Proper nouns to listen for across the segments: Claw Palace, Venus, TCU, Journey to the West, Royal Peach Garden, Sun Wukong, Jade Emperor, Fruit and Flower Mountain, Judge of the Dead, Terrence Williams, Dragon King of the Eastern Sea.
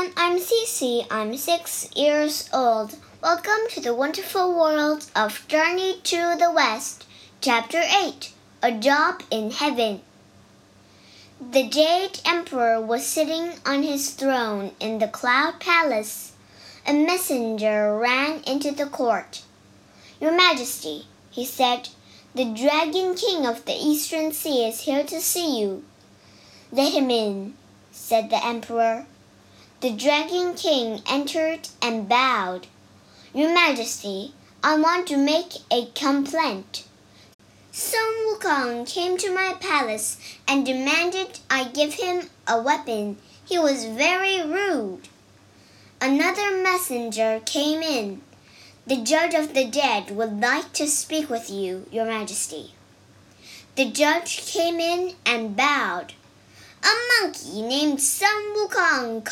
everyone, I'm Cece. I'm 6 years old. Welcome to the wonderful world of Journey to the West, Chapter 8, A Job in Heaven. The Jade Emperor was sitting on his throne in the Claw Palace. A messenger ran into the court. "Your Majesty," he said, "the Dragon King of the Eastern Sea is here to see you." "Let him in," said the Emperor. The Dragon King entered and bowed. "Your Majesty, I want to make a complaint. Sun Wukong came to my palace and demanded I give him a weapon. He was very rude." Another messenger came in. "The Judge of the Dead would like to speak with you, Your Majesty." The judge came in and bowed. A monkey named Sun Wukong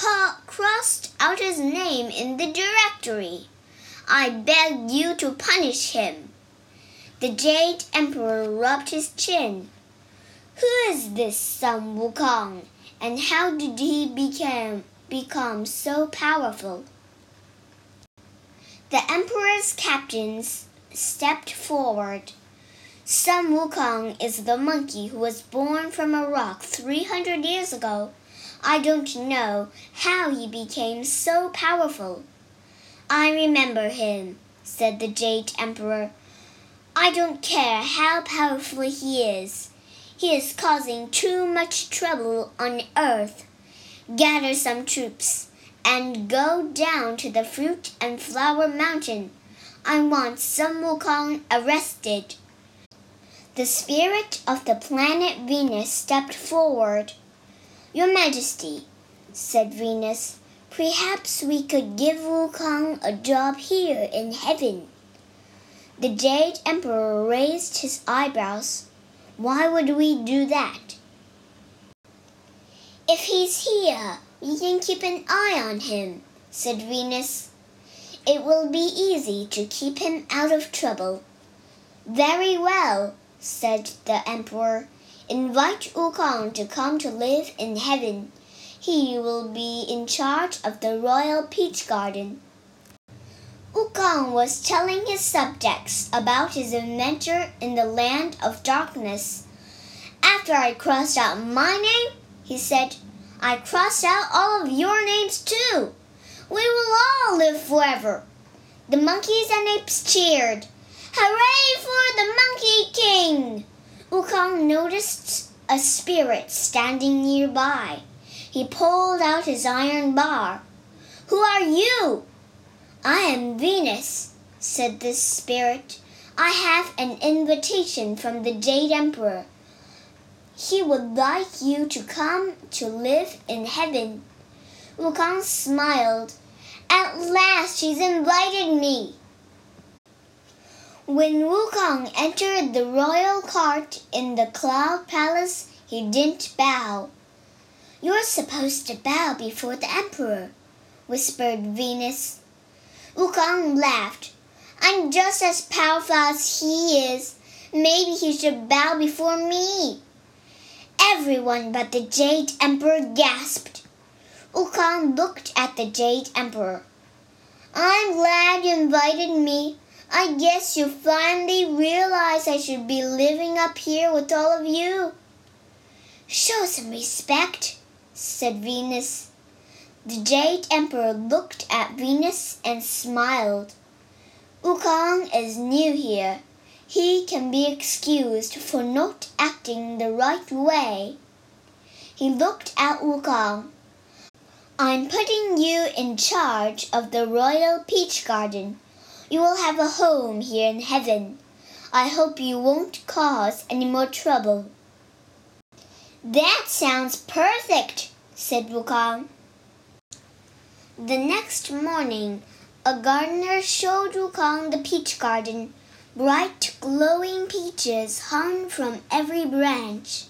crossed out his name in the directory. I beg you to punish him. The Jade Emperor rubbed his chin. "Who is this Sun Wukong, and how did he become so powerful?" The Emperor's captains stepped forward. "Sun Wukong is the monkey who was born from a rock 300 years ago. I don't know how he became so powerful." "I remember him," said the Jade Emperor. "I don't care how powerful he is. He is causing too much trouble on Earth. Gather some troops and go down to the Fruit and Flower Mountain. I want Sun Wukong arrested." The spirit of the planet Venus stepped forward. "Your Majesty," said Venus, "perhaps we could give Wukong a job here in heaven." The Jade Emperor raised his eyebrows. "Why would we do that?" "If he's here, we can keep an eye on him," said Venus. "It will be easy to keep him out of trouble." "Very well," said the Emperor. "Invite Wukong to come to live in heaven. He will be in charge of the Royal Peach Garden." Wukong was telling his subjects about his adventure in the Land of Darkness. "After I crossed out my name," he said, "I crossed out all of your names too. We will all live forever." The monkeys and apes cheered. "Hooray for the Monkey King!" Wukong noticed a spirit standing nearby. He pulled out his iron bar. "Who are you?" "I am Venus," said this spirit. "I have an invitation from the Jade Emperor. He would like you to come to live in heaven." Wukong smiled. "At last she's invited me." When Wukong entered the royal court in the Cloud Palace, he didn't bow. "You're supposed to bow before the Emperor," whispered Venus. Wukong laughed. "I'm just as powerful as he is. Maybe he should bow before me." Everyone but the Jade Emperor gasped. Wukong looked at the Jade Emperor. "I'm glad you invited me. I guess you finally realize I should be living up here with all of you." "Show some respect," said Venus. The Jade Emperor looked at Venus and smiled. "Wukong is new here. He can be excused for not acting the right way." He looked at Wukong. "I'm putting you in charge of the Royal Peach Garden. You will have a home here in heaven. I hope you won't cause any more trouble." "That sounds perfect," said Wukong. The next morning, a gardener showed Wukong the peach garden. Bright, glowing peaches hung from every branch.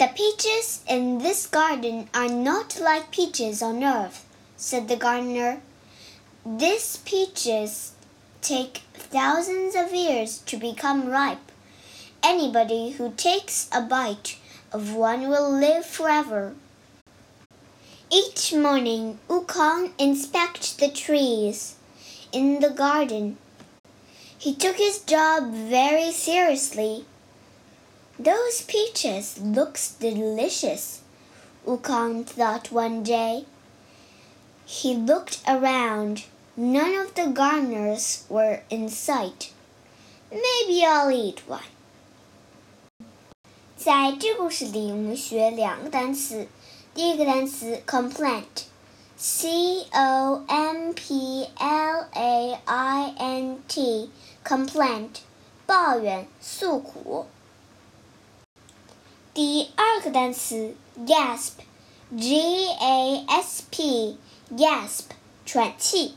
"The peaches in this garden are not like peaches on Earth," said the gardener. "These peaches take thousands of years to become ripe. Anybody who takes a bite of one will live forever." Each morning, Wukong inspected the trees in the garden. He took his job very seriously. Those peaches look delicious, Wukong thought one day. He looked around. None of the gardeners were in sight. Maybe I'll eat one. 在这故事里，我们学两个单词。第一个单词 complaint，complaint， 抱怨、诉苦。第二个单词 gasp，gasp， 喘气。